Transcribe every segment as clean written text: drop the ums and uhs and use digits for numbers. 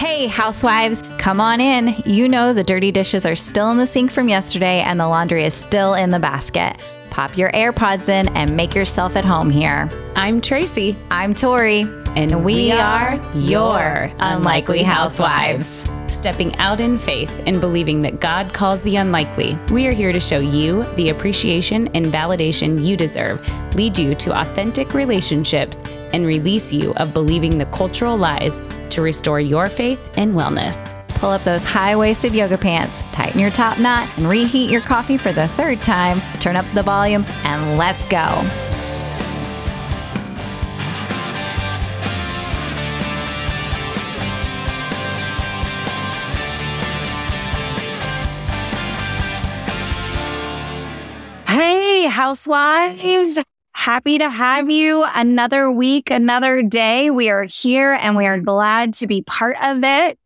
Hey, housewives, come on in. You know the dirty dishes are still in the sink from yesterday and the laundry is still in the basket. Pop your AirPods in and make yourself at home here. I'm Tracy. I'm Tori. And we are your Unlikely Housewives. Stepping out in faith and believing that God calls the unlikely, we are here to show you the appreciation and validation you deserve, lead you to authentic relationships, and release you of believing the cultural lies to restore your faith and wellness. Pull up those high-waisted yoga pants, tighten your top knot, and reheat your coffee for the third time. Turn up the volume and let's go. Hey, housewives. Happy to have you. Another week, another day. We are here and we are glad to be part of it.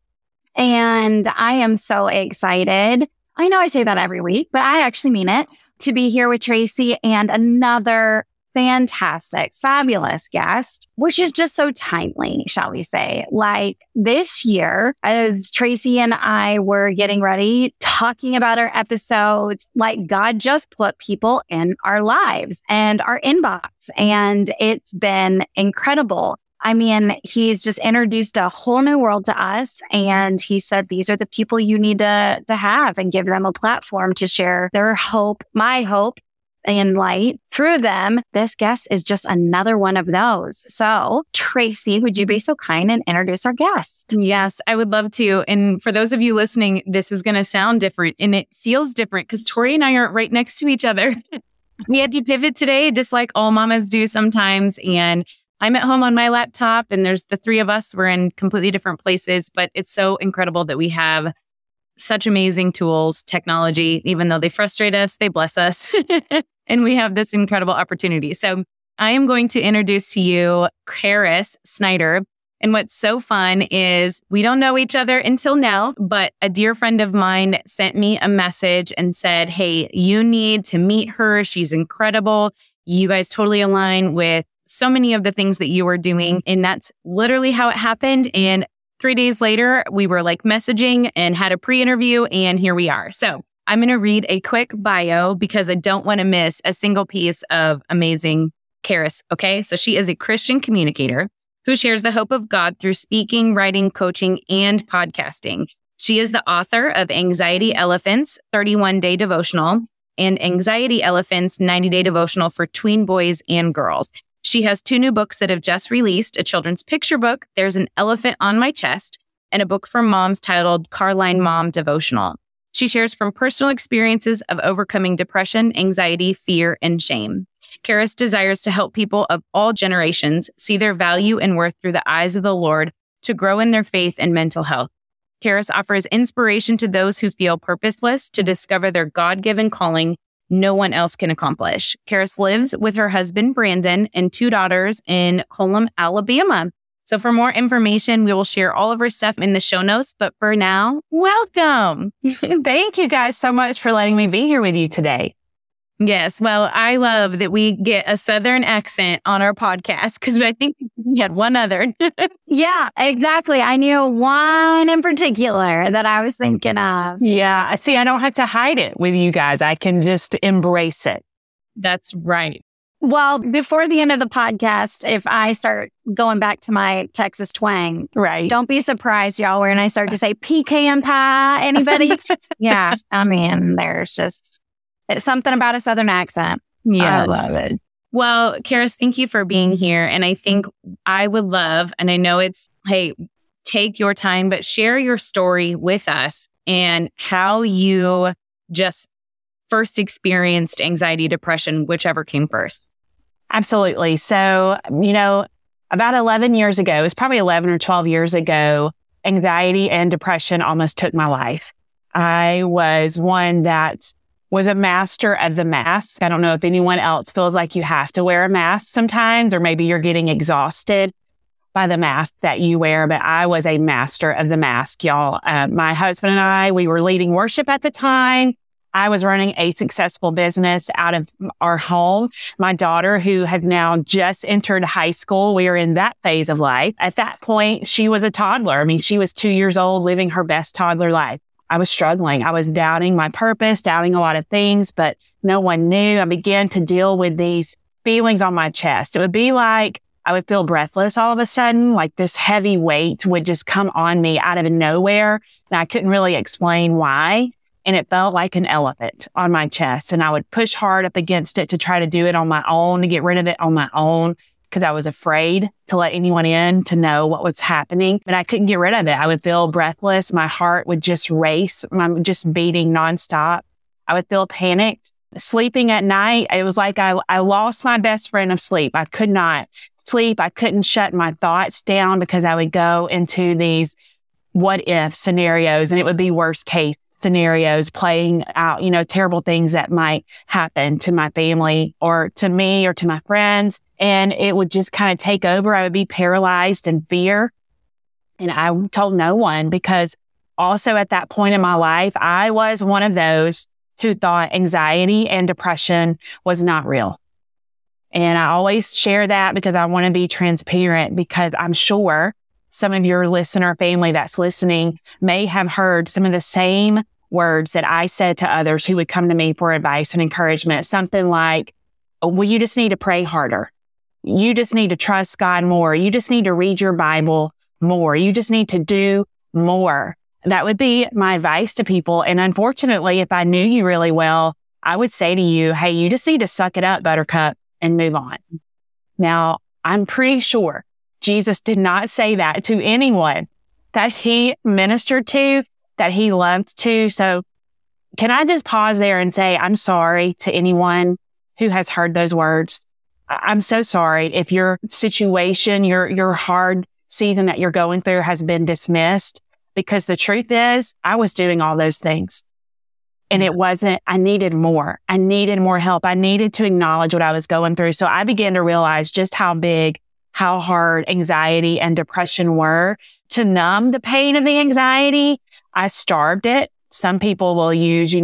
And I am so excited. I know I say that every week, but I actually mean it, to be here with Tracy and another fantastic, fabulous guest, which is just so timely, shall we say. Like this year, as Tracy and I were getting ready, talking about our episodes, like God just put people in our lives and our inbox. And it's been incredible. I mean, he's just introduced a whole new world to us. And he said, these are the people you need to have and give them a platform to share their hope, my hope and light through them. This guest is just another one of those. So Tracy, would you be so kind and introduce our guest? Yes, I would love to. And for those of you listening, this is going to sound different and it feels different because Tori and I aren't right next to each other. We had to pivot today, just like all mamas do sometimes. And I'm at home on my laptop and there's the three of us. We're in completely different places, but it's so incredible that we have such amazing tools, technology, even though they frustrate us, they bless us. And we have this incredible opportunity. So I am going to introduce to you Karis Snider. And what's so fun is we don't know each other until now, but a dear friend of mine sent me a message and said, hey, you need to meet her. She's incredible. You guys totally align with so many of the things that you were doing. And that's literally how it happened. And 3 days later, we were like messaging and had a pre-interview and here we are. So I'm going to read a quick bio because I don't want to miss a single piece of amazing Karis. Okay, so she is a Christian communicator who shares the hope of God through speaking, writing, coaching, and podcasting. She is the author of Anxiety Elephants 31-Day Devotional and Anxiety Elephants 90-Day Devotional for Tween Boys and Girls. She has two new books that have just released, a children's picture book, There's an Elephant on My Chest, and a book for moms titled Car Line Mom Devotional. She shares from personal experiences of overcoming depression, anxiety, fear, and shame. Karis desires to help people of all generations see their value and worth through the eyes of the Lord to grow in their faith and mental health. Karis offers inspiration to those who feel purposeless to discover their God-given calling no one else can accomplish. Karis lives with her husband, Brandon, and two daughters in Cullman, Alabama. So for more information, we will share all of her stuff in the show notes. But for now, welcome. Thank you guys so much for letting me be here with you today. Yes. Well, I love that we get a Southern accent on our podcast because I think we had one other. Yeah, exactly. I knew one in particular that I was thinking of. Yeah. See, I don't have to hide it with you guys. I can just embrace it. That's right. Well, before the end of the podcast, if I start going back to my Texas twang, right? Don't be surprised, y'all, when I start to say pecan pie, anybody? Yeah. I mean, there's just... it's something about a Southern accent. Yeah, I love it. Well, Karis, thank you for being here. And I think I would love, and I know it's, hey, take your time, but share your story with us and how you just first experienced anxiety, depression, whichever came first. Absolutely. So, you know, about 11 years ago, it was probably 11 or 12 years ago, anxiety and depression almost took my life. I was one that was a master of the mask. I don't know if anyone else feels like you have to wear a mask sometimes, or maybe you're getting exhausted by the mask that you wear, but I was a master of the mask, y'all. My husband and I, we were leading worship at the time. I was running a successful business out of our home. My daughter, who has now just entered high school, we are in that phase of life. At that point, she was a toddler. I mean, she was 2 years old, living her best toddler life. I was struggling. I was doubting my purpose, doubting a lot of things, but no one knew. I began to deal with these feelings on my chest. It would be like I would feel breathless all of a sudden, like this heavy weight would just come on me out of nowhere. And I couldn't really explain why. And it felt like an elephant on my chest. And I would push hard up against it to try to do it on my own, to get rid of it on my own, because I was afraid to let anyone in to know what was happening. But I couldn't get rid of it. I would feel breathless. My heart would just race. I'm just beating nonstop. I would feel panicked. Sleeping at night, it was like I lost my best friend of sleep. I could not sleep. I couldn't shut my thoughts down because I would go into these what-if scenarios, and it would be worst case scenarios playing out, terrible things that might happen to my family or to me or to my friends. And it would just kind of take over. I would be paralyzed in fear. And I told no one, because also at that point in my life, I was one of those who thought anxiety and depression was not real. And I always share that because I want to be transparent, because I'm sure some of your listener family that's listening may have heard some of the same words that I said to others who would come to me for advice and encouragement. Something like, well, you just need to pray harder. You just need to trust God more. You just need to read your Bible more. You just need to do more. That would be my advice to people. And unfortunately, if I knew you really well, I would say to you, hey, you just need to suck it up, buttercup, and move on. Now, I'm pretty sure Jesus did not say that to anyone that he ministered to, that he loved to. So can I just pause there and say, I'm sorry to anyone who has heard those words. I'm so sorry if your situation, your hard season that you're going through has been dismissed, because the truth is I was doing all those things. And it wasn't, I needed more. I needed more help. I needed to acknowledge what I was going through. So I began to realize just how big, how hard anxiety and depression were. To numb the pain of the anxiety, I starved it. Some people will use,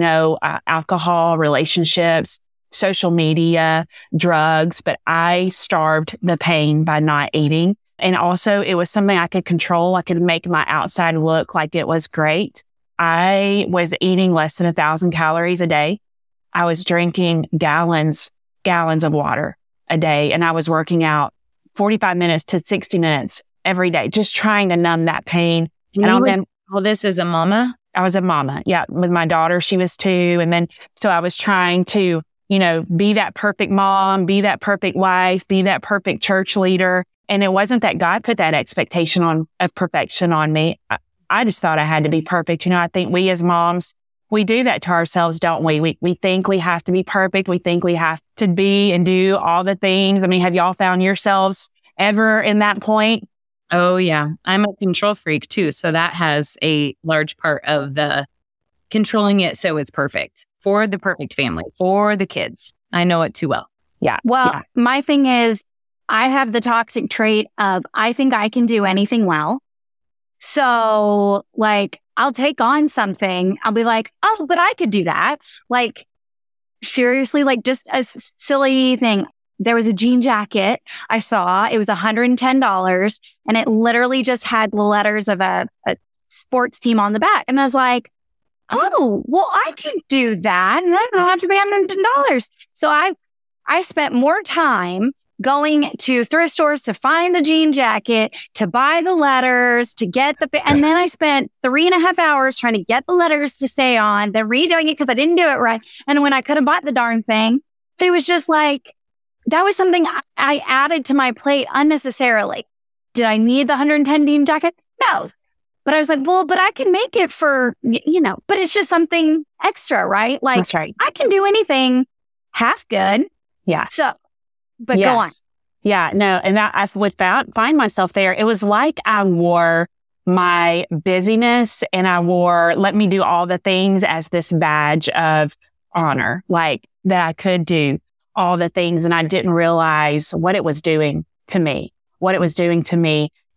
alcohol, relationships, social media, drugs, but I starved the pain by not eating. And also it was something I could control. I could make my outside look like it was great. I was eating less than 1,000 calories a day. I was drinking gallons of water a day, and I was working out 45 minutes to 60 minutes every day, just trying to numb that pain. This as a mama? I was a mama, yeah, with my daughter. She was 2. And then, so I was trying to, be that perfect mom, be that perfect wife, be that perfect church leader. And it wasn't that God put that expectation of perfection on me. I just thought I had to be perfect. I think we as moms, we do that to ourselves, don't we? We think we have to be perfect. We think we have to be and do all the things. I mean, have y'all found yourselves ever in that point? Oh, yeah. I'm a control freak too. So that has a large part of the controlling it so it's perfect for the perfect family, for the kids. I know it too well. Yeah. Well, yeah. My thing is, I have the toxic trait of I think I can do anything well. So I'll take on something. I'll be like, oh, but I could do that. Seriously, just a silly thing. There was a jean jacket I saw. It was $110, and it literally just had the letters of a sports team on the back. And I was like, oh, well, I could do that. And I don't have to pay $110. So I spent more time going to thrift stores to find the jean jacket, to buy the letters, to get and then I spent 3.5 hours trying to get the letters to stay on, then redoing it because I didn't do it right. And when I could have bought the darn thing, but it was just that was something I added to my plate unnecessarily. Did I need the $110 jean jacket? No. But I was like, well, but I can make it for, but it's just something extra, right? That's right. I can do anything half good. Yeah. So, but yes. Go on. Yeah, no. And that I would find myself there. It was like I wore my busyness and I wore, let me do all the things as this badge of honor, that I could do all the things. And I didn't realize what it was doing to me,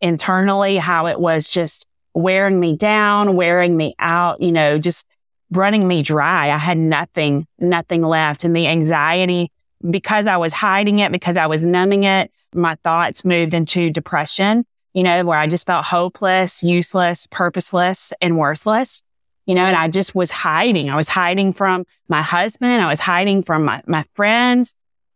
internally, how it was just wearing me down, wearing me out, just running me dry. I had nothing left. And the anxiety, because I was hiding it, because I was numbing it, my thoughts moved into depression, you know, where I just felt hopeless, useless, purposeless, and worthless, you know, and I just was hiding. I was hiding from my husband. I was hiding from my friends.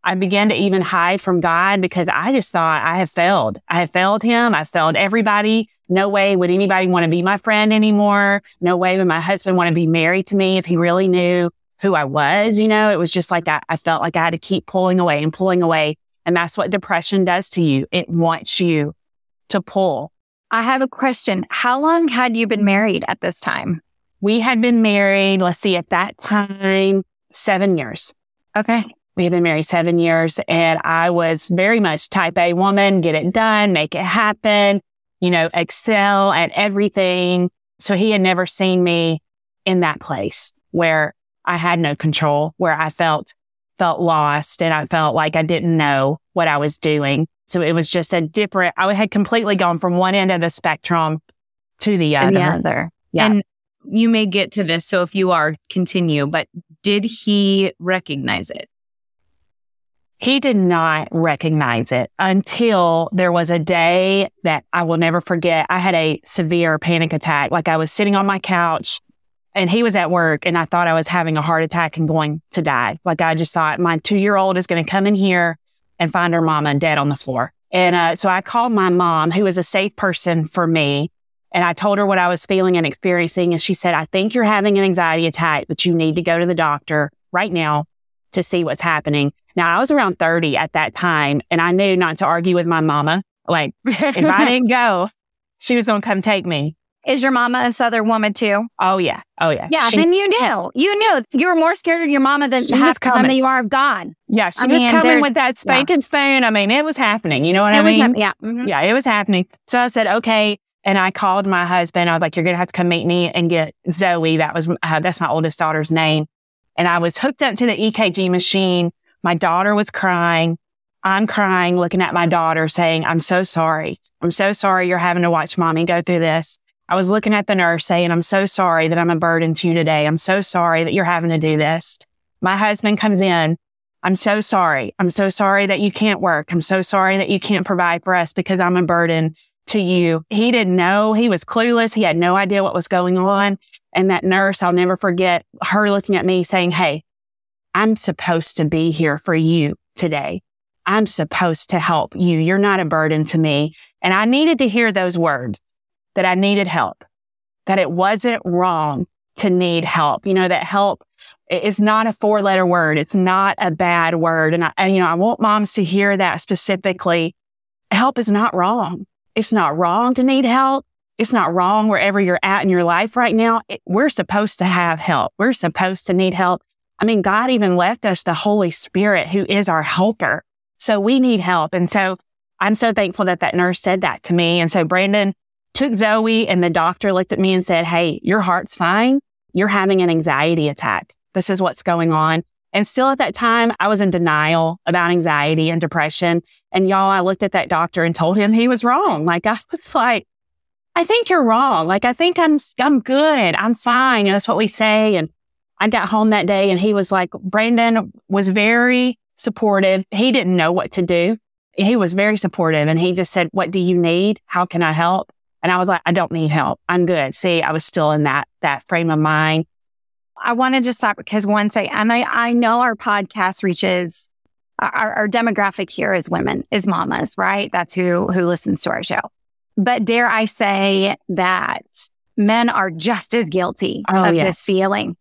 I began to even hide from God because I just thought I had failed. I had failed him. I failed everybody. No way would anybody want to be my friend anymore. No way would my husband want to be married to me if he really knew who I was. You know, it was just like I felt like I had to keep pulling away. And that's what depression does to you. It wants you to pull. I have a question. How long had you been married at this time? We had been married, at that time, 7 years. Okay. We had been married 7 years, and I was very much type A woman, get it done, make it happen, you know, excel at everything. So he had never seen me in that place where I had no control, where I felt lost, and I felt like I didn't know what I was doing. So it was just I had completely gone from one end of the spectrum to the other. Yeah. And you may get to this, so if you are, continue, but did he recognize it? He did not recognize it until there was a day that I will never forget. I had a severe panic attack. I was sitting on my couch and he was at work, and I thought I was having a heart attack and going to die. I just thought my 2-year-old is going to come in here and find her mama dead on the floor. And so I called my mom, who is a safe person for me. And I told her what I was feeling and experiencing. And she said, I think you're having an anxiety attack, but you need to go to the doctor right now to see what's happening. Now, I was around 30 at that time, and I knew not to argue with my mama. If I didn't go, she was going to come take me. Is your mama a Southern woman too? Oh, yeah. Yeah, then you knew. You knew. You were more scared of your mama than half the time that you are of God. Yeah, she was coming with that spanking spoon. I mean, it was happening. You know what I mean? Yeah, it was happening. So I said, okay. And I called my husband. I was like, you're going to have to come meet me and get Zoe. That's my oldest daughter's name. And I was hooked up to the EKG machine. My daughter was crying. I'm crying, looking at my daughter saying, I'm so sorry. I'm so sorry you're having to watch mommy go through this. I was looking at the nurse saying, I'm so sorry that I'm a burden to you today. I'm so sorry that you're having to do this. My husband comes in. I'm so sorry. I'm so sorry that you can't work. I'm so sorry that you can't provide for us because I'm a burden to you. He didn't know. He was clueless. He had no idea what was going on. And that nurse, I'll never forget her looking at me saying, hey, I'm supposed to be here for you today. I'm supposed to help you. You're not a burden to me. And I needed to hear those words, that I needed help, that it wasn't wrong to need help. You know, that help is not a 4-letter word. It's not a bad word. And I want moms to hear that specifically. Help is not wrong. It's not wrong to need help. It's not wrong wherever you're at in your life right now. We're supposed to have help. We're supposed to need help. I mean, God even left us the Holy Spirit, who is our helper. So we need help. And so I'm so thankful that nurse said that to me. And so Brandon took Zoe, and the doctor looked at me and said, hey, your heart's fine. You're having an anxiety attack. This is what's going on. And still at that time, I was in denial about anxiety and depression. And y'all, I looked at that doctor and told him he was wrong. I think you're wrong. I think I'm good. I'm fine. You know, that's what we say. And I got home that day, and he was Brandon was very supportive. He didn't know what to do. He was very supportive. And he just said, what do you need? How can I help? And I was like, I don't need help. I'm good. See, I was still in that frame of mind. I want to just stop because I know our podcast reaches our demographic here is women, is mamas, right? That's who listens to our show. But dare I say that men are just as guilty of this feeling.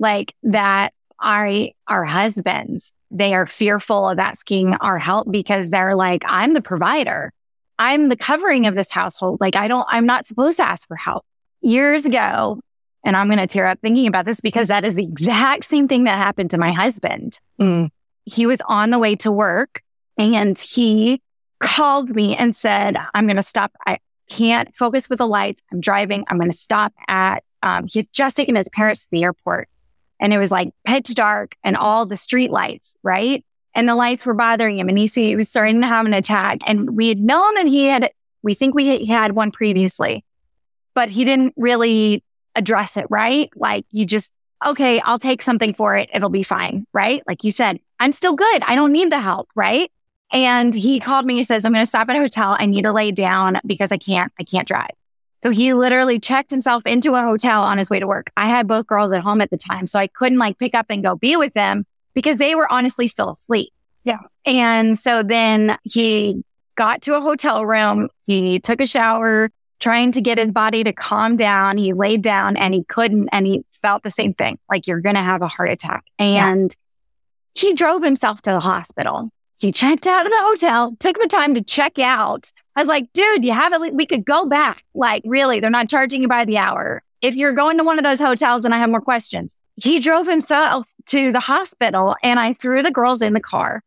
That our husbands, they are fearful of asking our help because they're I'm the provider. I'm the covering of this household. I'm not supposed to ask for help. Years ago, and I'm going to tear up thinking about this because that is the exact same thing that happened to my husband. Mm. He was on the way to work, and he called me and said, I'm going to stop. I can't focus with the lights. I'm driving. I'm going to stop at, he had just taken his parents to the airport. And it was pitch dark and all the street lights, right? And the lights were bothering him. And he was starting to have an attack. And we had known that he had one previously, but he didn't really address it, right? You just okay, I'll take something for it. It'll be fine, right? Like you said, I'm still good. I don't need the help, right? And he called me. He says, I'm going to stop at a hotel. I need to lay down because I can't drive. So he literally checked himself into a hotel on his way to work. I had both girls at home at the time, so I couldn't pick up and go be with them because they were honestly still asleep. Yeah. And so then he got to a hotel room. He took a shower, trying to get his body to calm down. He laid down and he couldn't, and he felt the same thing. Like, you're going to have a heart attack. And he drove himself to the hospital. He checked out of the hotel, took the time to check out. I was like, dude, you have it. We could go back. Like, really, they're not charging you by the hour. If you're going to one of those hotels, then I have more questions. He drove himself to the hospital, and I threw the girls in the car.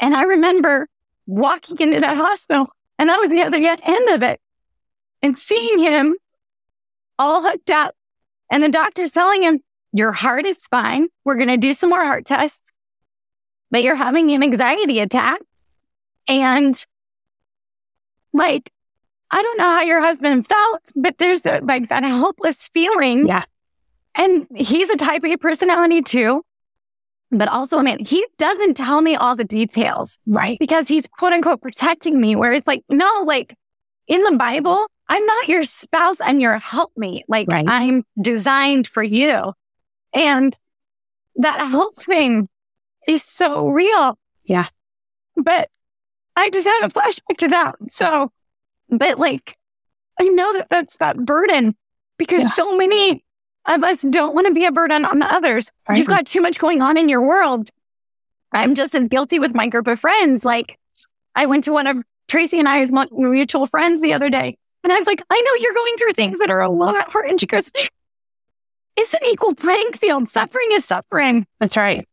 And I remember walking into that hospital, and I was the other end of it and seeing him all hooked up and the doctor telling him, your heart is fine. We're going to do some more heart tests, but you're having an anxiety attack. And I don't know how your husband felt, but there's that helpless feeling. Yeah. And he's a type A personality too. But also, I mean, he doesn't tell me all the details. Right. Because he's quote unquote protecting me, where it's no, in the Bible, I'm not your spouse. I'm your helpmate. Right. I'm designed for you. And that help thing is so real. Yeah. But I just had a flashback to that. So, but I know that that's that burden because so many of us don't want to be a burden on others. Right. You've got too much going on in your world. I'm just as guilty with my group of friends. I went to one of Tracy and I's mutual friends the other day, and I was like, I know you're going through things that are a lot harder. And she goes, it's an equal playing field. Suffering is suffering. That's right.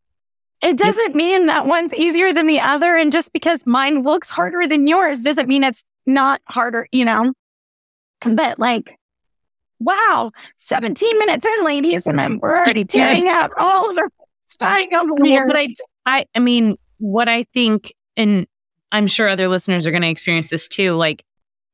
It doesn't mean that one's easier than the other. And just because mine looks harder than yours doesn't mean it's not harder, But wow, 17 minutes in, ladies, and we're already tearing out all of our dying over here. But I mean, what I think, and I'm sure other listeners are going to experience this too,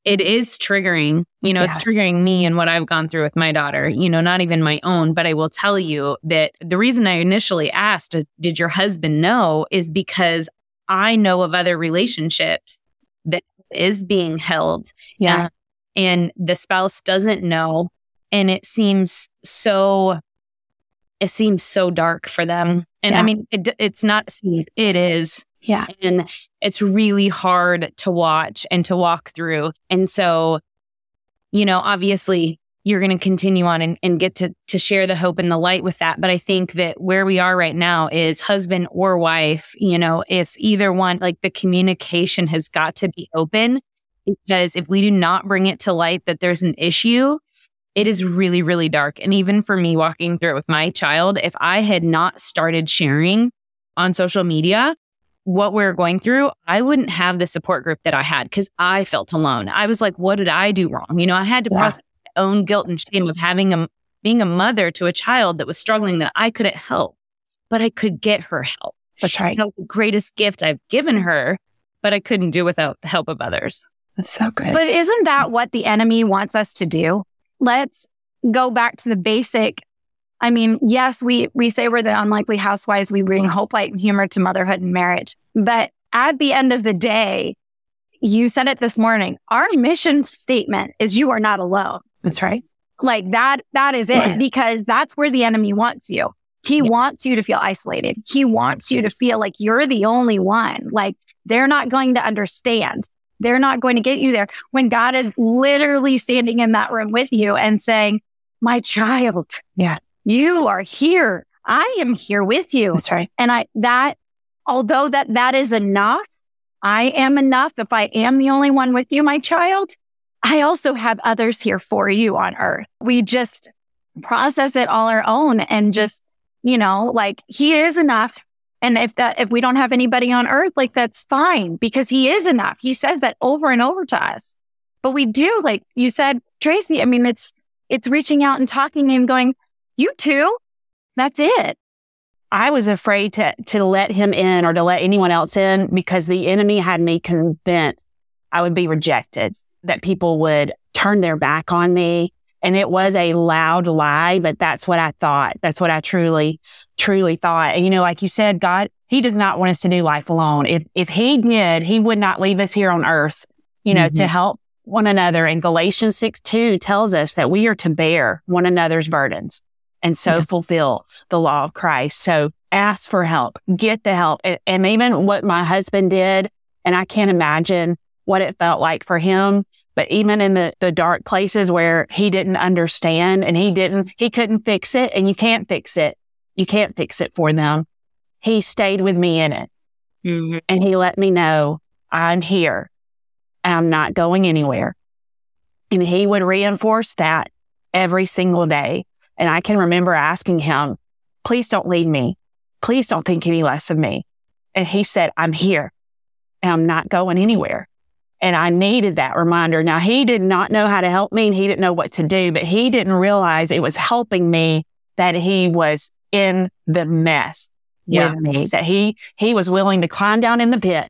it is triggering, it's triggering me and what I've gone through with my daughter, not even my own. But I will tell you that the reason I initially asked, did your husband know, is because I know of other relationships that is being held. Yeah. And the spouse doesn't know. And it seems so dark for them. And I mean, it's not, it is. Yeah. And it's really hard to watch and to walk through. And so, obviously you're going to continue on and get to share the hope and the light with that. But I think that where we are right now is husband or wife, if either one, the communication has got to be open, because if we do not bring it to light that there's an issue, it is really, really dark. And even for me walking through it with my child, if I had not started sharing on social media what we're going through, I wouldn't have the support group that I had because I felt alone. I was like, what did I do wrong? I had to process my own guilt and shame of being a mother to a child that was struggling that I couldn't help, but I could get her help. That's right. The greatest gift I've given her, but I couldn't do without the help of others. That's so good. But isn't that what the enemy wants us to do? Let's go back to the basic. I mean, yes, we say we're the unlikely housewives. We bring hope, light, and humor to motherhood and marriage. But at the end of the day, you said it this morning, our mission statement is you are not alone. That's right. That is it, yeah. Because that's where the enemy wants you. He wants you to feel isolated. He wants you to feel like you're the only one. They're not going to understand. They're not going to get you there. When God is literally standing in that room with you and saying, my child. Yeah. You are here. I am here with you. That's right. And although that is enough, I am enough. If I am the only one with you, my child, I also have others here for you on earth. We just process it all our own and just, he is enough. And if we don't have anybody on earth, that's fine because he is enough. He says that over and over to us. But we do, like you said, Tracy, I mean, it's reaching out and talking and going, you too. That's it. I was afraid to let him in or to let anyone else in because the enemy had me convinced I would be rejected, that people would turn their back on me, And it was a loud lie, but that's what I thought. That's what I truly, truly thought. And, you know, like you said, God, he does not want us to do life alone. If he did, he would not leave us here on earth, you know, to help one another. And Galatians 6:2 tells us that we are to bear one another's burdens and so fulfill the law of Christ. So ask for help, get the help. And even what my husband did, and I can't imagine what it felt like for him. But even in the dark places where he didn't understand and he couldn't fix it, and you can't fix it. You can't fix it for them. He stayed with me in it. Mm-hmm. And he let me know, I'm here. I'm not going anywhere. And he would reinforce that every single day. And I can remember asking him, please don't leave me. Please don't think any less of me. And he said, I'm here. And I'm not going anywhere. And I needed that reminder. Now, he did not know how to help me and he didn't know what to do, but he didn't realize it was helping me that he was in the mess with me, that he was willing to climb down in the pit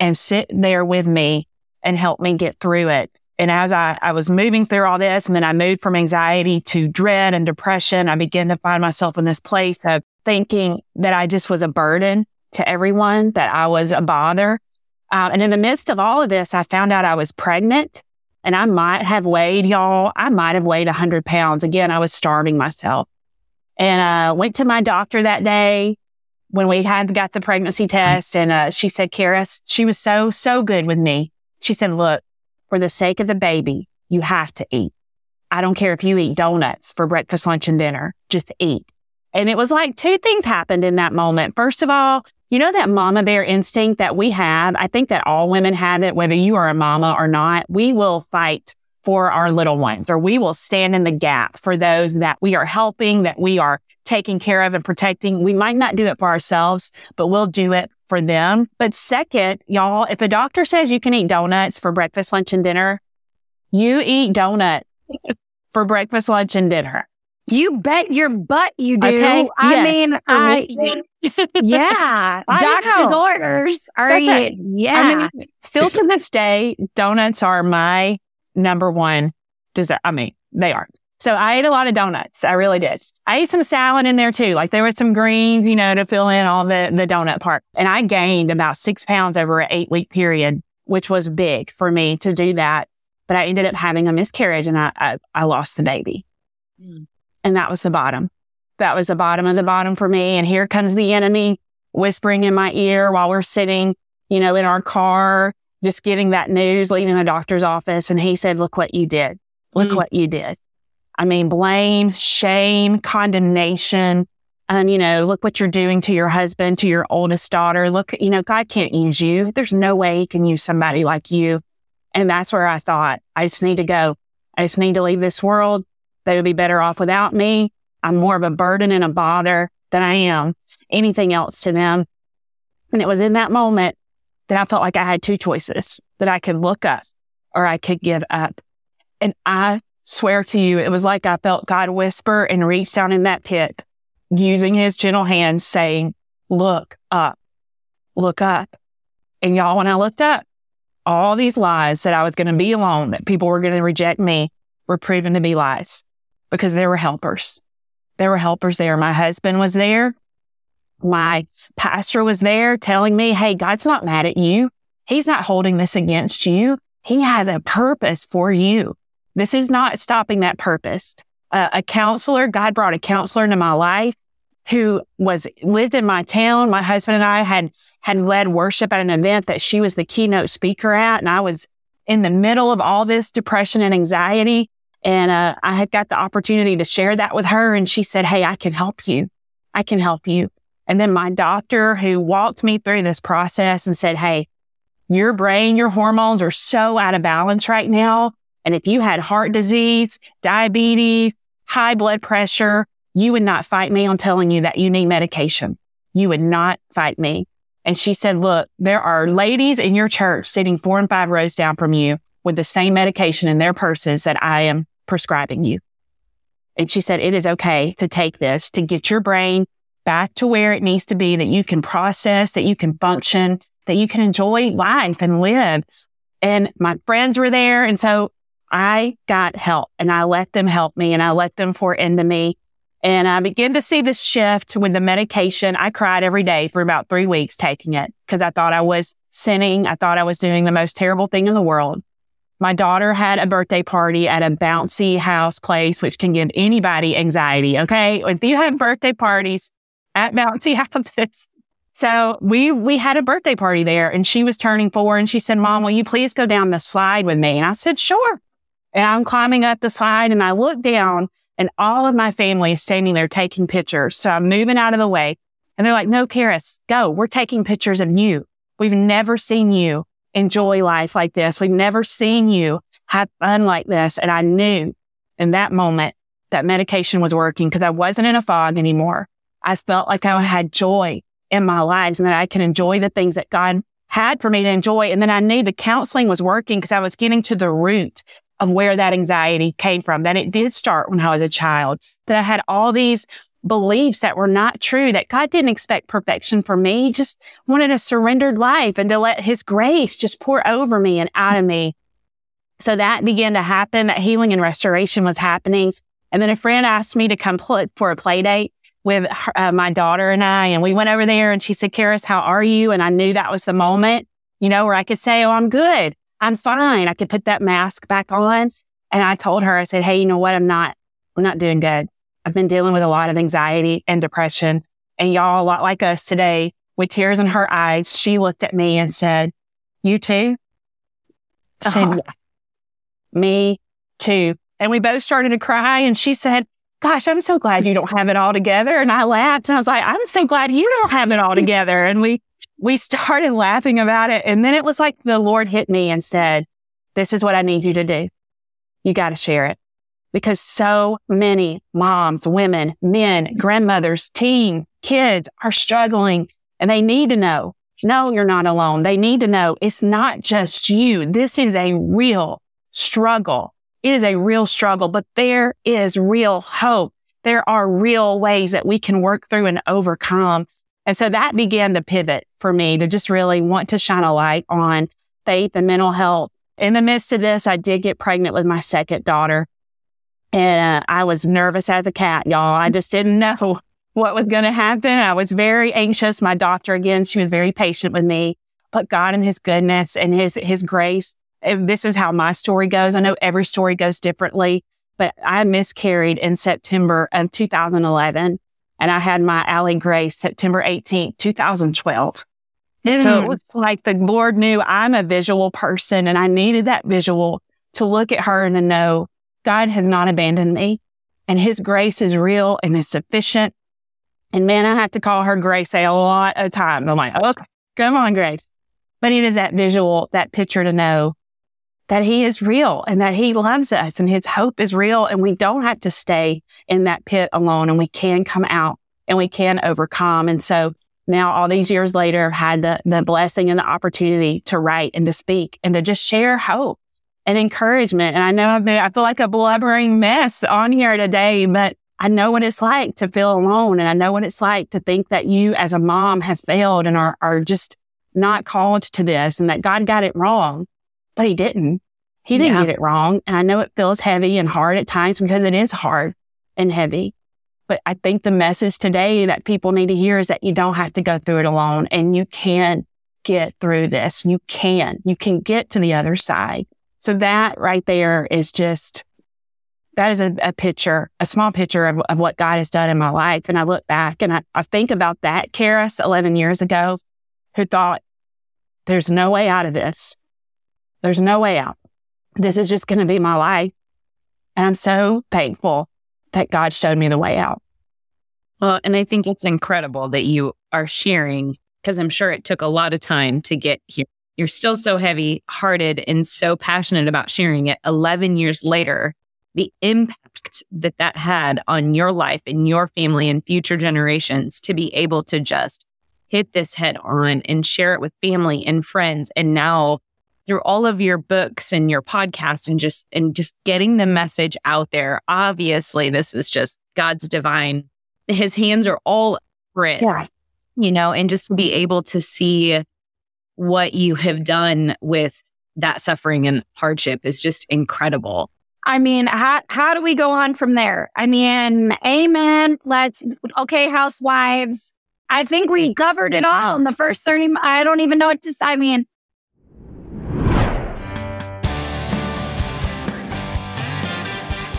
and sit there with me and help me get through it. And as I was moving through all this, and then I moved from anxiety to dread and depression, I began to find myself in this place of thinking that I just was a burden to everyone, that I was a bother. And in the midst of all of this, I found out I was pregnant, and I might have weighed, y'all, 100 pounds. Again, I was starving myself. And I went to my doctor that day when we had got the pregnancy test, and she said, Karis, she was so, so good with me. She said, look, for the sake of the baby, you have to eat. I don't care if you eat donuts for breakfast, lunch, and dinner. Just eat. And it was like two things happened in that moment. First of all, you know that mama bear instinct that we have? I think that all women have it, whether you are a mama or not. We will fight for our little ones, or we will stand in the gap for those that we are helping, that we are taking care of and protecting. We might not do it for ourselves, but we'll do it for them. But second, y'all, if a doctor says you can eat donuts for breakfast, lunch, and dinner, you eat donut for breakfast, lunch, and dinner. You bet your butt you do. Okay. I mean, doctor's orders. I mean, still to this day, donuts are my number one dessert. I mean, they are. So I ate a lot of donuts. I really did. I ate some salad in there too. Like there was some greens, you know, to fill in all the donut part. And I gained about 6 pounds over an 8-week period, which was big for me to do that. But I ended up having a miscarriage and I lost the baby. Mm. And that was the bottom. That was the bottom of the bottom for me. And here comes the enemy whispering in my ear while we're sitting, you know, in our car, just getting that news, leaving the doctor's office. And he said, look what you did. Look what you did. I mean, blame, shame, condemnation. And, you know, look what you're doing to your husband, to your oldest daughter. Look, you know, God can't use you. There's no way he can use somebody like you. And that's where I thought, I just need to go. I just need to leave this world. They would be better off without me. I'm more of a burden and a bother than I am anything else to them. And it was in that moment that I felt like I had two choices, that I could look up or I could give up. And I swear to you, it was like I felt God whisper and reach down in that pit using his gentle hand saying, look up, look up. And y'all, when I looked up, all these lies that I was going to be alone, that people were going to reject me, were proven to be lies. Because there were helpers. There were helpers there. My husband was there. My pastor was there telling me, hey, God's not mad at you. He's not holding this against you. He has a purpose for you. This is not stopping that purpose. A counselor, God brought a counselor into my life who lived in my town. My husband and I had led worship at an event that she was the keynote speaker at. And I was in the middle of all this depression and anxiety. And I had got the opportunity to share that with her. And she said, hey, I can help you. I can help you. And then my doctor who walked me through this process and said, hey, your brain, your hormones are so out of balance right now. And if you had heart disease, diabetes, high blood pressure, you would not fight me on telling you that you need medication. You would not fight me. And she said, look, there are ladies in your church sitting 4 and 5 rows down from you with the same medication in their purses that I am prescribing you. And she said, it is okay to take this to get your brain back to where it needs to be, that you can process, that you can function, that you can enjoy life and live. And my friends were there. And so I got help and I let them help me and I let them pour into me. And I began to see this shift when the medication, I cried every day for about 3 weeks taking it because I thought I was sinning. I thought I was doing the most terrible thing in the world. My daughter had a birthday party at a bouncy house place, which can give anybody anxiety, okay? If you have birthday parties at bouncy houses. So we had a birthday party there and she was turning 4 and she said, Mom, will you please go down the slide with me? And I said, sure. And I'm climbing up the slide and I look down and all of my family is standing there taking pictures. So I'm moving out of the way and they're like, no, Karis, go. We're taking pictures of you. We've never seen you enjoy life like this. We've never seen you have fun like this. And I knew in that moment that medication was working because I wasn't in a fog anymore. I felt like I had joy in my lives and that I can enjoy the things that God had for me to enjoy. And then I knew the counseling was working because I was getting to the root of where that anxiety came from, that it did start when I was a child, that I had all these beliefs that were not true, that God didn't expect perfection from me, just wanted a surrendered life and to let his grace just pour over me and out of me. So that began to happen, that healing and restoration was happening. And then a friend asked me to come for a play date with her, my daughter and I, and we went over there and she said, Karis, how are you? And I knew that was the moment, you know, where I could say, oh, I'm good. I'm fine. I could put that mask back on. And I told her, I said, hey, you know what? We're not doing good. I've been dealing with a lot of anxiety and depression. And y'all, a lot like us today, with tears in her eyes, she looked at me and said, you too? I said, me too. And we both started to cry. And she said, gosh, I'm so glad you don't have it all together. And I laughed and I was like, I'm so glad you don't have it all together. And we started laughing about it. And then it was like the Lord hit me and said, this is what I need you to do. You got to share it. Because so many moms, women, men, grandmothers, teen, kids are struggling and they need to know, no, you're not alone. They need to know it's not just you. This is a real struggle. It is a real struggle, but there is real hope. There are real ways that we can work through and overcome. And so that began to pivot for me to just really want to shine a light on faith and mental health. In the midst of this, I did get pregnant with my second daughter. And I was nervous as a cat, y'all. I just didn't know what was going to happen. I was very anxious. My doctor, again, she was very patient with me. But God in his goodness and his grace, and this is how my story goes. I know every story goes differently, but I miscarried in September of 2011. And I had my Allie Grace September 18th, 2012. So it was like the Lord knew I'm a visual person and I needed that visual to look at her and to know God has not abandoned me and his grace is real and is sufficient. And man, I have to call her Grace a lot of times. I'm like, okay, come on, Grace. But it is that visual, that picture to know that he is real and that he loves us and his hope is real and we don't have to stay in that pit alone and we can come out and we can overcome. And so now all these years later, I've had the blessing and the opportunity to write and to speak and to just share hope and encouragement. And I know I feel like a blubbering mess on here today, but I know what it's like to feel alone. And I know what it's like to think that you as a mom have failed and are just not called to this and that God got it wrong. But he didn't. He didn't get it wrong. And I know it feels heavy and hard at times because it is hard and heavy. But I think the message today that people need to hear is that you don't have to go through it alone and you can get through this. You can get to the other side. So that right there is just, that is a picture, a small picture of what God has done in my life. And I look back and I think about that Karis 11 years ago who thought, there's no way out of this. There's no way out. This is just going to be my life. And I'm so thankful that God showed me the way out. Well, and I think it's incredible that you are sharing, because I'm sure it took a lot of time to get here. You're still so heavy-hearted and so passionate about sharing it. 11 years later, the impact that that had on your life and your family and future generations to be able to just hit this head on and share it with family and friends. And now, through all of your books and your podcast and just getting the message out there. Obviously, this is just God's divine. His hands are all over it, you know, and just to be able to see what you have done with that suffering and hardship is just incredible. I mean, how do we go on from there? I mean, amen. Okay, housewives. I think we covered it all in the first 30. I don't even know what to say. I mean.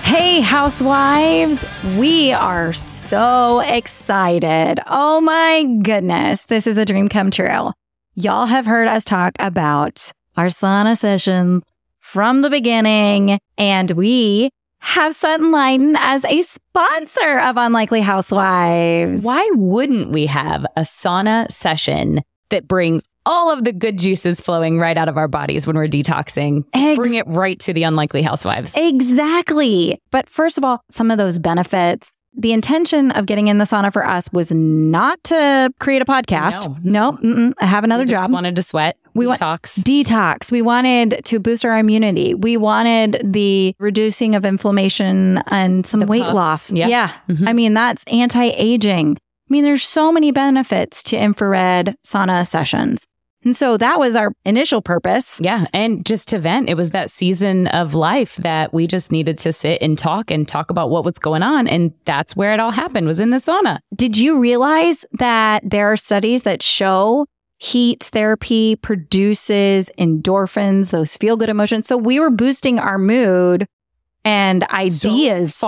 Hey, housewives, we are so excited. Oh my goodness. This is a dream come true. Y'all have heard us talk about our sauna sessions from the beginning, and we have Sunlighten as a sponsor of Unlikely Housewives. Why wouldn't we have a sauna session that brings all of the good juices flowing right out of our bodies when we're detoxing? Bring it right to the Unlikely Housewives. Exactly. But first of all, some of those benefits. The intention of getting in the sauna for us was not to create a podcast. No, I have another job. We wanted to sweat. We wanted detox. We wanted to boost our immunity. We wanted the reducing of inflammation and some weight loss. Yeah. Mm-hmm. I mean, that's anti-aging. I mean, there's so many benefits to infrared sauna sessions. And so that was our initial purpose. Yeah. And just to vent, it was that season of life that we just needed to sit and talk about what was going on. And that's where it all happened, was in the sauna. Did you realize that there are studies that show heat therapy produces endorphins, those feel-good emotions? So we were boosting our mood and ideas.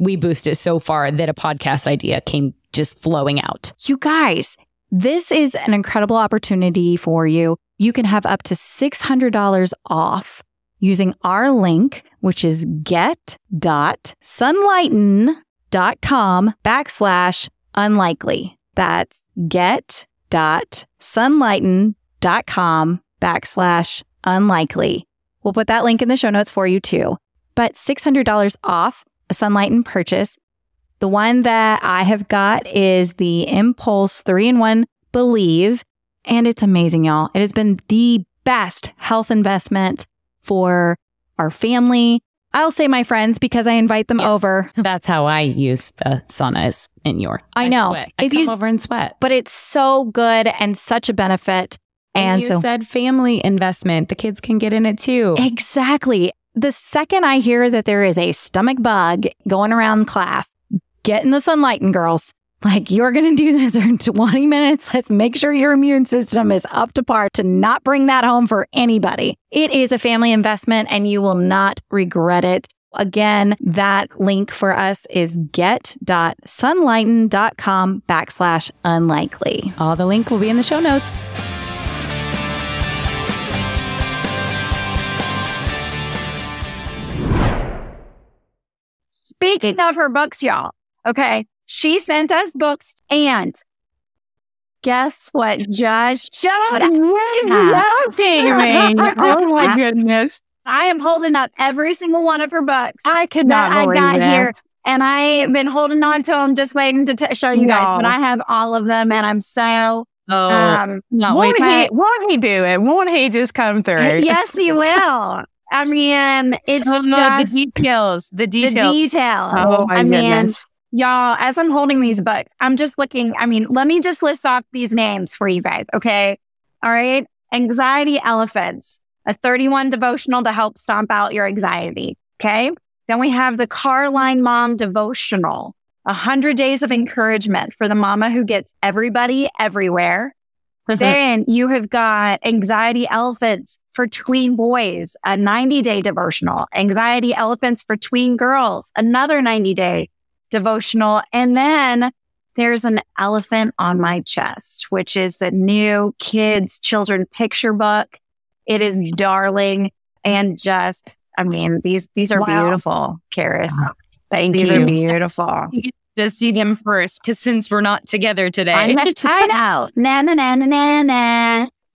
We boosted so far that a podcast idea came just flowing out. You guys, this is an incredible opportunity for you. You can have up to $600 off using our link, which is get.sunlighten.com/unlikely. That's get.sunlighten.com/unlikely. We'll put that link in the show notes for you too. But $600 off a Sunlighten purchase. The one that I have got is the Impulse 3-in-1 Believe, and it's amazing, y'all. It has been the best health investment for our family. I'll say my friends because I invite them over. That's how I use the saunas in your. I know. Sweat. I come over and sweat. But it's so good and such a benefit. And you said family investment. The kids can get in it too. Exactly. The second I hear that there is a stomach bug going around class, get in the Sunlighten, girls. Like, you're going to do this in 20 minutes. Let's make sure your immune system is up to par to not bring that home for anybody. It is a family investment and you will not regret it. Again, that link for us is get.sunlighten.com/unlikely. All the link will be in the show notes. Speaking of her books, y'all. Okay, she sent us books, and guess what, Josh? Shut up! Oh my goodness! I am holding up every single one of her books. I could not believe here, and I've been holding on to them, just waiting to show you guys. But I have all of them, and I'm so. Won't he do it? Won't he just come through? Yes, he will. I mean, it's just the details. Oh my goodness. Y'all, as I'm holding these books, I'm just looking. I mean, let me just list off these names for you guys, okay? All right. Anxiety Elephants, a 31 devotional to help stomp out your anxiety, okay? Then we have the Car Line Mom Devotional, 100 Days of Encouragement for the Mama Who Gets Everybody Everywhere. Then you have got Anxiety Elephants for Tween Boys, a 90-Day Devotional. Anxiety Elephants for Tween Girls, another 90-Day Devotional. And then there's an Elephant on My Chest, which is the new children picture book. It is darling and just, I mean, these are beautiful, Karis. Wow. Thank you. These are beautiful. To see them first, because since we're not together today. I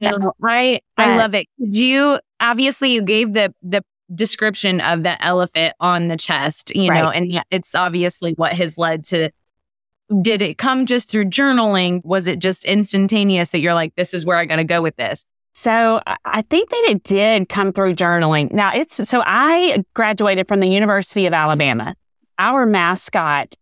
know. Right? I love it. You gave the description of the elephant on the chest, you know, and it's obviously what has led to. Did it come just through journaling? Was it just instantaneous that you're like, this is where I gotta go with this? So I think that it did come through journaling. Now so I graduated from the University of Alabama. Our mascot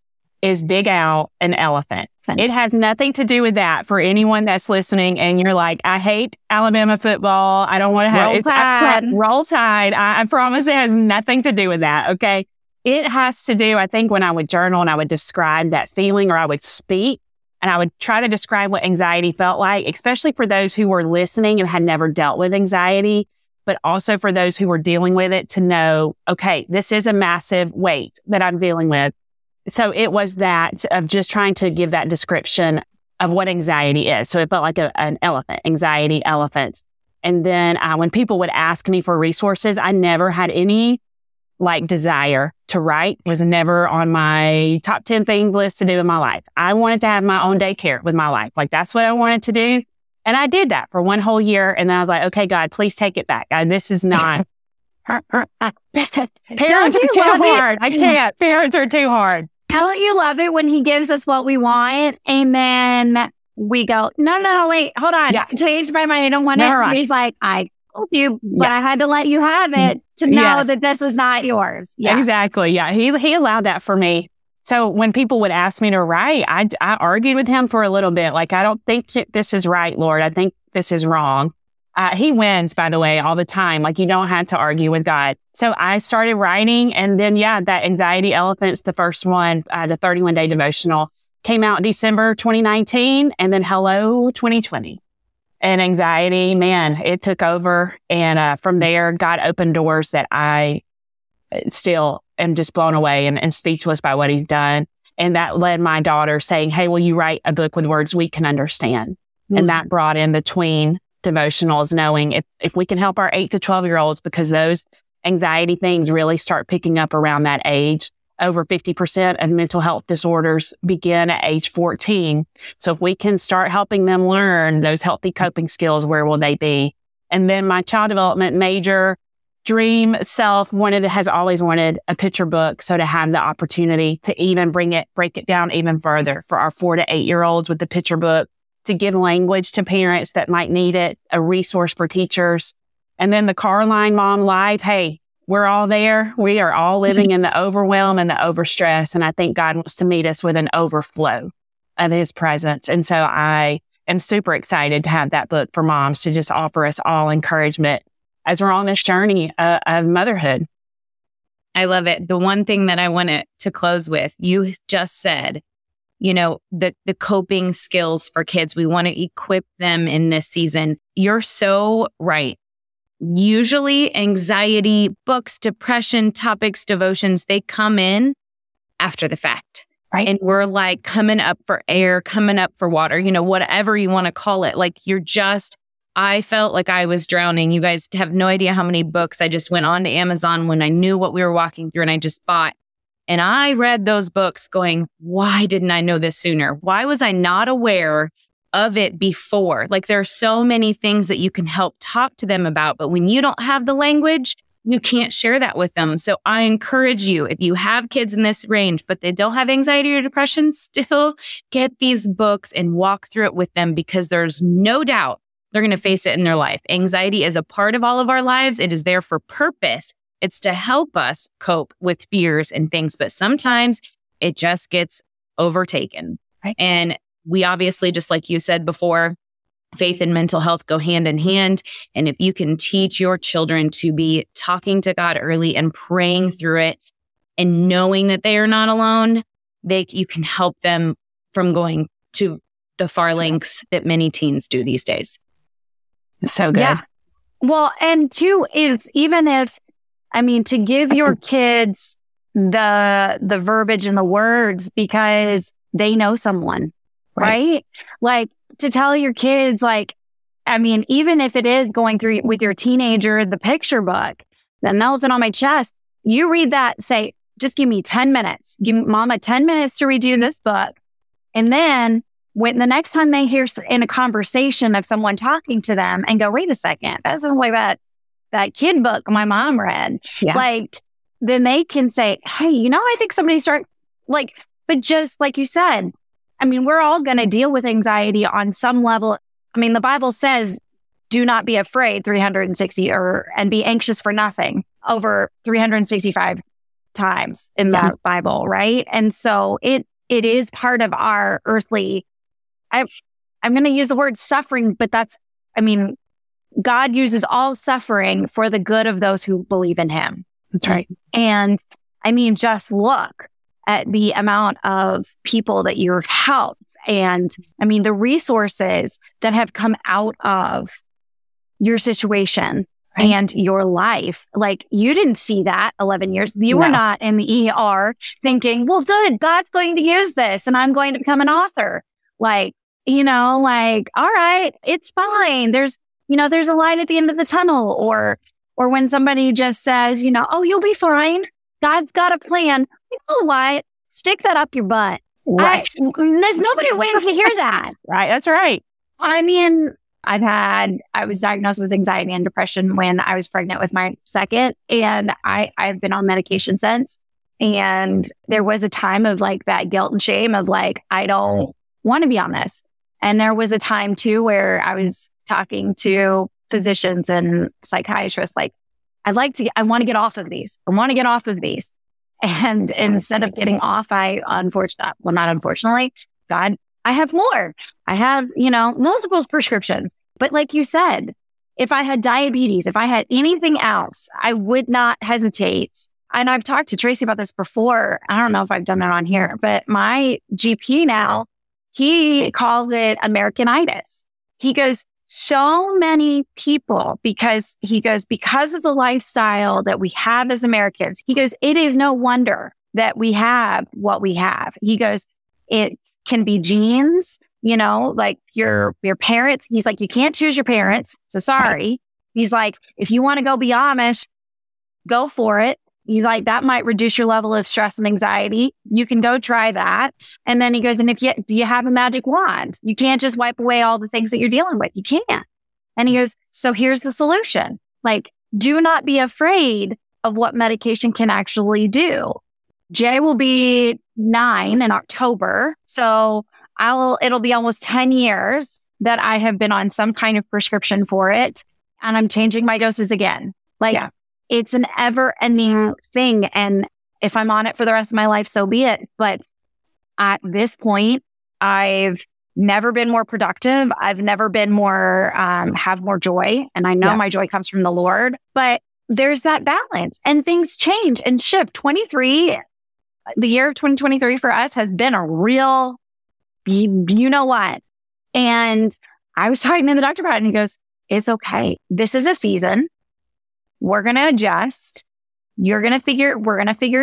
is Big Al, an elephant. It has nothing to do with that for anyone that's listening and you're like, I hate Alabama football. I don't want to have Roll Tide. I promise it has nothing to do with that. Okay. It has to do, I think, when I would journal and I would describe that feeling, or I would speak and I would try to describe what anxiety felt like, especially for those who were listening and had never dealt with anxiety, but also for those who were dealing with it to know, okay, this is a massive weight that I'm dealing with. So it was that of just trying to give that description of what anxiety is. So it felt like an elephant, anxiety elephants. And then when people would ask me for resources, I never had any desire to write. It was never on my top 10 thing list to do in my life. I wanted to have my own daycare with my life. That's what I wanted to do. And I did that for one whole year. And then I was like, okay, God, please take it back. This is not... Parents are too hard. I can't. Parents are too hard. Don't you love it when he gives us what we want? And then we go, no, wait, hold on. Yeah. I changed my mind. I don't want it. Right. He's like, I told you, but I had to let you have it to know that this was not yours. Yeah. Exactly. Yeah. He allowed that for me. So when people would ask me to write, I argued with him for a little bit. I don't think this is right, Lord. I think this is wrong. He wins, by the way, all the time. You don't have to argue with God. So I started writing. And then, that Anxiety Elephants, the first one, the 31-day devotional, came out December 2019. And then, hello, 2020. And anxiety, man, it took over. And from there, God opened doors that I still am just blown away and speechless by what he's done. And that led my daughter saying, hey, will you write a book with words we can understand? Mm-hmm. And that brought in the tween devotionals, knowing if we can help our 8 to 12-year-olds, because those anxiety things really start picking up around that age. Over 50% of mental health disorders begin at age 14. So if we can start helping them learn those healthy coping skills, where will they be? And then my child development major dream self has always wanted a picture book. So to have the opportunity to even break it down even further for our 4 to 8-year-olds with the picture book, to give language to parents that might need it, a resource for teachers. And then the Car Line Mom Live, hey, we're all there. We are all living in the overwhelm and the overstress. And I think God wants to meet us with an overflow of his presence. And so I am super excited to have that book for moms to just offer us all encouragement as we're on this journey of motherhood. I love it. The one thing that I wanted to close with, you just said, the coping skills for kids. We want to equip them in this season. You're so right. Usually anxiety, books, depression, topics, devotions, they come in after the fact. Right. And we're coming up for air, coming up for water, whatever you want to call it. I felt like I was drowning. You guys have no idea how many books I just went on to Amazon when I knew what we were walking through and I just bought. And I read those books going, why didn't I know this sooner? Why was I not aware of it before? There are so many things that you can help talk to them about. But when you don't have the language, you can't share that with them. So I encourage you, if you have kids in this range, but they don't have anxiety or depression, still get these books and walk through it with them, because there's no doubt they're going to face it in their life. Anxiety is a part of all of our lives. It is there for purpose. It's to help us cope with fears and things, but sometimes it just gets overtaken. Right. And we obviously, just like you said before, faith and mental health go hand in hand. And if you can teach your children to be talking to God early and praying through it and knowing that they are not alone, you can help them from going to the far lengths that many teens do these days. So good. Yeah. Well, and two is, even if, to give your kids the verbiage and the words, because they know someone, right? To tell your kids, even if it is going through with your teenager, the picture book, An Elephant on My Chest, you read that, say, just give me 10 minutes. Give Mama 10 minutes to redo this book. And then when the next time they hear in a conversation of someone talking to them and go, wait a second, that sounds like that kid book my mom read, then they can say, hey, I think somebody but just like you said, we're all going to deal with anxiety on some level. The Bible says, do not be afraid 360 and be anxious for nothing over 365 times in the Bible. Right. And so it it is part of our earthly, I'm going to use the word suffering, but that's, I mean, God uses all suffering for the good of those who believe in him. That's right. And I mean, just look at the amount of people that you've helped. And I mean, the resources that have come out of your situation right. and your life. Like, you didn't see that 11 years. You were not in the ER thinking, well, good, God's going to use this and I'm going to become an author. Like, you know, like, all right, it's fine. There's, you know, there's a light at the end of the tunnel. Or when somebody just says, you know, oh, you'll be fine. God's got a plan. You know what? Stick that up your butt. Right. There's nobody waiting to hear that. Right. That's right. I mean, I was diagnosed with anxiety and depression when I was pregnant with my second, and I've been on medication since. And there was a time of like that guilt and shame of like, I don't want to be on this. And there was a time too where I was talking to physicians and psychiatrists, like, I want to get off of these. I want to get off of these. And instead of getting off, God, I have more. I have, you know, multiple prescriptions. But like you said, if I had diabetes, if I had anything else, I would not hesitate. And I've talked to Tracy about this before. I don't know if I've done it on here, but my GP now, he calls it Americanitis. He goes, so many people, because of the lifestyle that we have as Americans, he goes, it is no wonder that we have what we have. He goes, it can be genes, you know, like your parents. He's like, you can't choose your parents. So sorry. He's like, if you want to go be Amish, go for it. You like, that might reduce your level of stress and anxiety. You can go try that. And then he goes, and do you have a magic wand? You can't just wipe away all the things that you're dealing with. You can't. And he goes, so here's the solution. Like, do not be afraid of what medication can actually do. Jay will be 9 in October. So it'll be almost 10 years that I have been on some kind of prescription for it. And I'm changing my doses again. Like, yeah. It's an ever-ending thing. And if I'm on it for the rest of my life, so be it. But at this point, I've never been more productive. I've never been more, have more joy. And I know my joy comes from the Lord, but there's that balance and things change and shift. The year of 2023 for us has been a real, you know what? And I was talking to the doctor about it and he goes, it's okay. This is a season. We're going to adjust. We're going to figure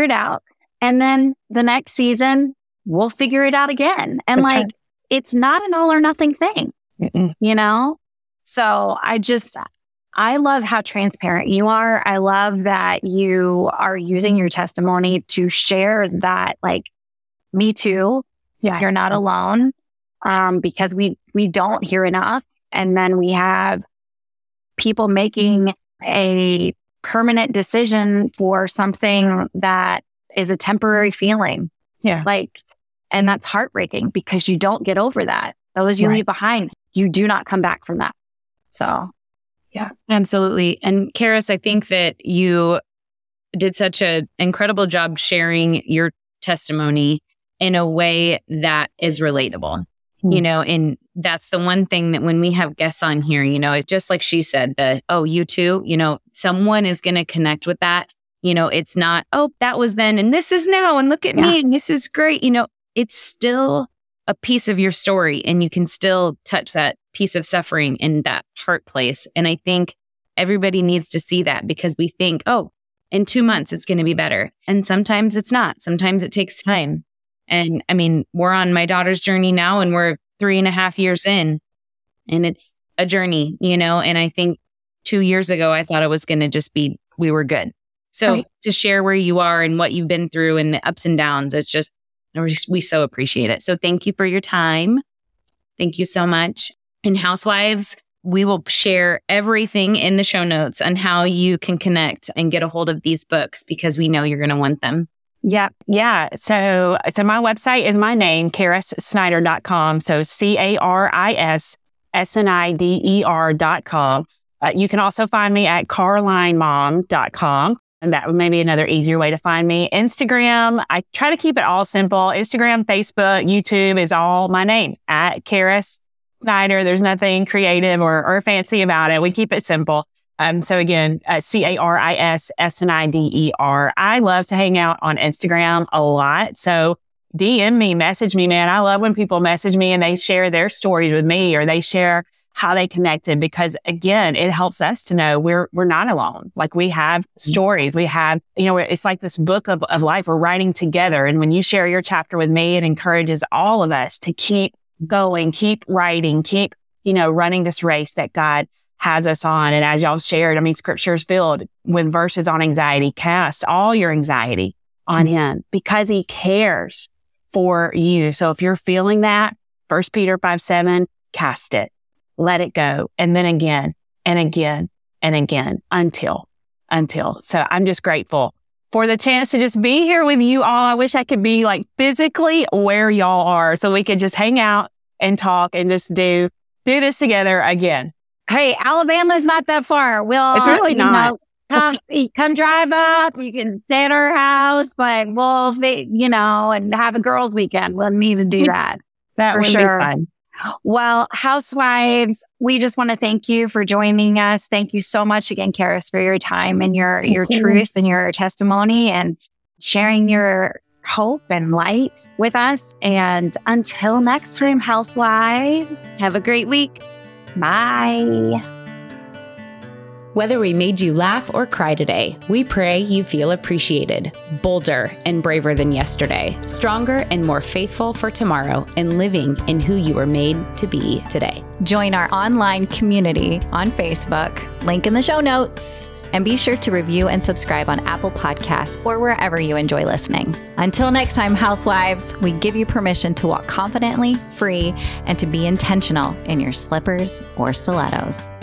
it out. And then the next season, we'll figure it out again. And that's like, right. It's not an all or nothing thing, you know? So I love how transparent you are. I love that you are using your testimony to share that, like, me too. Yeah. You're not alone. Because we don't hear enough. And then we have people making a permanent decision for something that is a temporary feeling. Yeah. Like, and that's heartbreaking because you don't get over that. Those you leave behind, you do not come back from that. So, yeah, absolutely. And Karis, I think that you did such an incredible job sharing your testimony in a way that is relatable. You know, and that's the one thing that when we have guests on here, you know, it's just like she said, you too, you know, someone is going to connect with that. You know, it's not, that was then and this is now and look at me and this is great. You know, it's still a piece of your story and you can still touch that piece of suffering in that heart place. And I think everybody needs to see that because we think, in 2 months, it's going to be better. And sometimes it's not. Sometimes it takes time. And I mean, we're on my daughter's journey now and we're 3.5 years in and it's a journey, you know, and I think 2 years ago, I thought it was going to just be, we were good. So to share where you are and what you've been through and the ups and downs, it's just, we so appreciate it. So thank you for your time. Thank you so much. And Housewives, we will share everything in the show notes on how you can connect and get a hold of these books because we know you're going to want them. Yeah. Yeah. So my website is my name, KarisSnider.com. So CarisSnider.com. You can also find me at CarLineMom.com. And that may be another easier way to find me. Instagram, I try to keep it all simple. Instagram, Facebook, YouTube, it's all my name, at Karis Snider. There's nothing creative or fancy about it. We keep it simple. So again, CarisSnider. I love to hang out on Instagram a lot. So DM me, message me, man. I love when people message me and they share their stories with me or they share how they connected, because again, it helps us to know we're not alone. Like we have stories, we have, you know, it's like this book of life we're writing together. And when you share your chapter with me, it encourages all of us to keep going, keep writing, keep, you know, running this race that God has us on. And as y'all shared, I mean, scripture is filled with verses on anxiety. Cast all your anxiety on him because he cares for you. So if you're feeling that, 1 Peter 5:7, cast it. Let it go. And then again and again and again until. So I'm just grateful for the chance to just be here with you all. I wish I could be like physically where y'all are so we could just hang out and talk and just do this together again. Hey, Alabama's not that far. We'll, it's really not. Come drive up. You can stay at our house. Like, we'll, you know, and have a girls' weekend. We'll need to do that. That would sure be fun. Well, housewives, we just want to thank you for joining us. Thank you so much again, Karis, for your time and your truth and your testimony and sharing your hope and light with us. And until next time, housewives, have a great week. Bye. Whether we made you laugh or cry today, we pray you feel appreciated, bolder and braver than yesterday, stronger and more faithful for tomorrow, and living in who you were made to be today. Join our online community on Facebook, link in the show notes, and be sure to review and subscribe on Apple Podcasts or wherever you enjoy listening. Until next time, housewives, we give you permission to walk confidently, free, and to be intentional in your slippers or stilettos.